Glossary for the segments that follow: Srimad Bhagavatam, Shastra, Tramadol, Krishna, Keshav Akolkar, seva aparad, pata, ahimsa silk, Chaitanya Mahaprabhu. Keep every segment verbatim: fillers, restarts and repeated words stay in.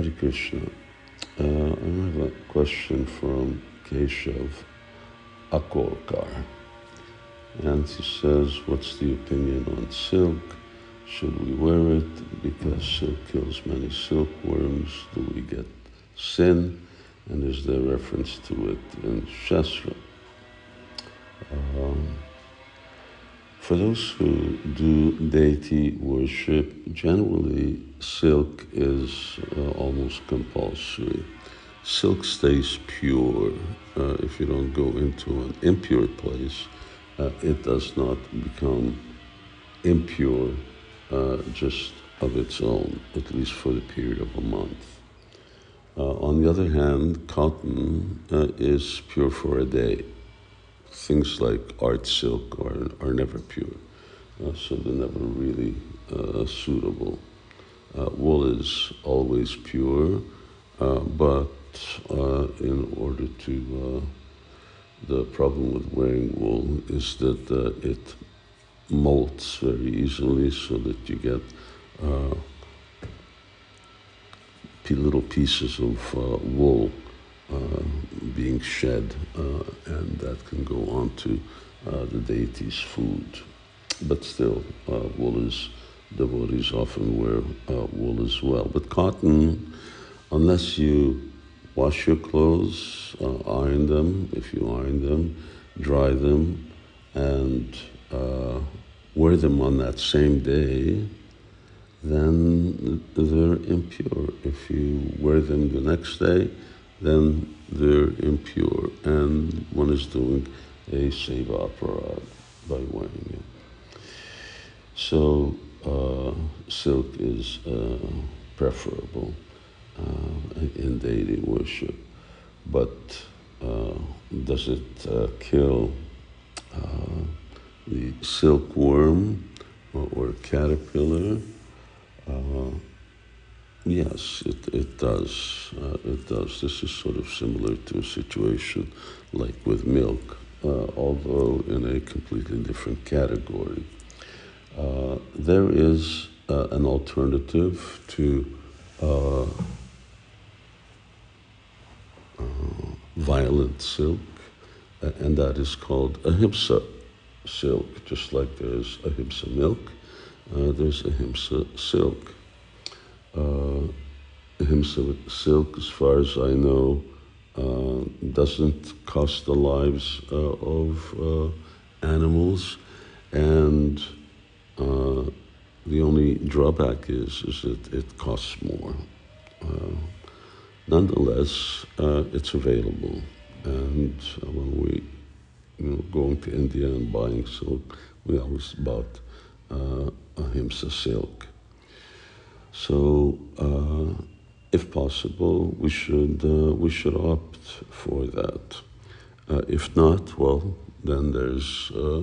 Hare Krishna. Uh, I have a question from Keshav Akolkar. And he says, what's the opinion on silk? Should we wear it? Because silk kills many silkworms. Do we get sin? And is there reference to it in Shastra? Um, for those who do deity worship, generally silk is uh, almost compulsory. Silk stays pure. Uh, if you don't go into an impure place, uh, it does not become impure uh, just of its own, at least for the period of a month. Uh, on the other hand, cotton uh, is pure for a day. Things like art silk are, are never pure, uh, so they're never really uh, suitable. Uh, wool is always pure, uh, but uh, in order to, uh, the problem with wearing wool is that uh, it molts very easily, so that you get uh, little pieces of uh, wool uh, being shed, uh, and that can go on to uh, the deity's food. But still, uh, wool is, devotees often wear uh, wool as well. But cotton, unless you wash your clothes, uh, iron them, if you iron them, dry them, and uh, wear them on that same day, then they're impure. If you wear them the next day, then they're impure, and one is doing a seva aparad by wearing it. So uh, silk is uh, preferable uh, in deity worship, but uh, does it uh, kill uh, the silkworm or, or caterpillar? Uh, yes, it, it does. Uh, it does. This is sort of similar to a situation like with milk, uh, although in a completely different category. Uh, there is uh, an alternative to uh, uh, violent silk, uh, and that is called ahimsa silk. Just like there's ahimsa milk, Uh, there's ahimsa silk. Uh, ahimsa silk, as far as I know, uh, doesn't cost the lives uh, of uh, animals, and uh, the only drawback is is that it costs more. Uh, nonetheless, uh, it's available, and when we, you know, going to India and buying silk, we always bought Uh, ahimsa silk. So, uh, if possible, we should uh, we should opt for that. Uh, if not, well, then there's uh,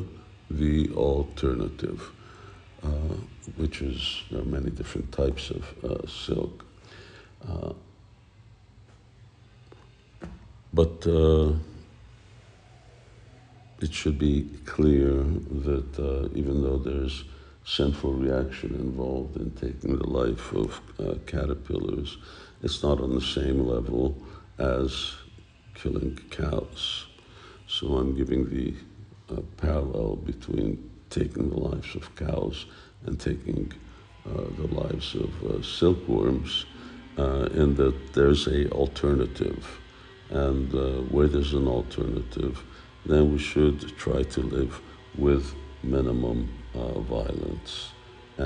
the alternative, uh, which is there are many different types of uh, silk. Uh, but uh, it should be clear that uh, even though there's sinful reaction involved in taking the life of uh, caterpillars, it's not on the same level as killing cows. So I'm giving the uh, parallel between taking the lives of cows and taking uh, the lives of uh, silkworms, uh, in that there's a alternative. And uh, where there's an alternative, then we should try to live with minimum Uh, violence,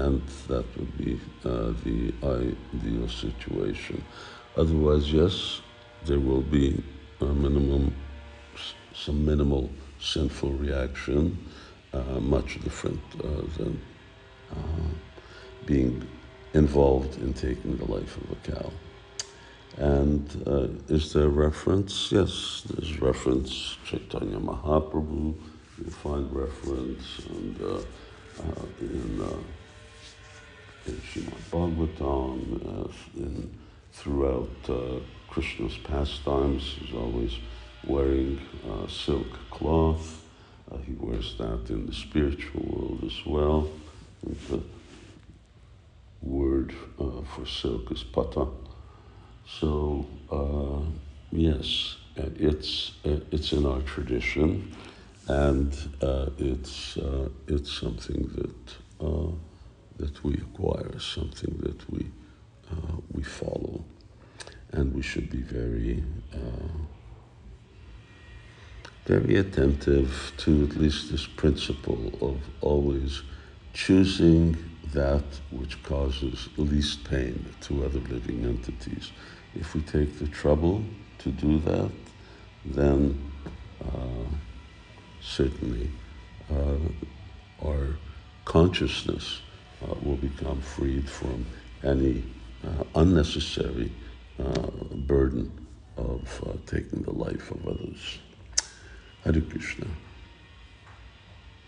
and that would be uh, the ideal situation. Otherwise, yes, there will be a minimum, some minimal sinful reaction, uh, much different uh, than uh, being involved in taking the life of a cow. And uh, is there reference? Yes, there's reference. Chaitanya Mahaprabhu, you'll find reference, and uh, Uh, in, uh, in Srimad Bhagavatam, uh, in, throughout uh, Krishna's pastimes, he's always wearing uh, silk cloth. Uh, he wears that in the spiritual world as well. And the word uh, for silk is pata. So uh, yes, it's it's in our tradition, and uh, it's uh, it's something that uh, that we acquire, something that we uh, we follow, and we should be very uh, very attentive to at least this principle of always choosing that which causes least pain to other living entities. If we take the trouble to do that, then uh, certainly uh, our consciousness uh, will become freed from any uh, unnecessary uh, burden of uh, taking the life of others. Hare Krishna.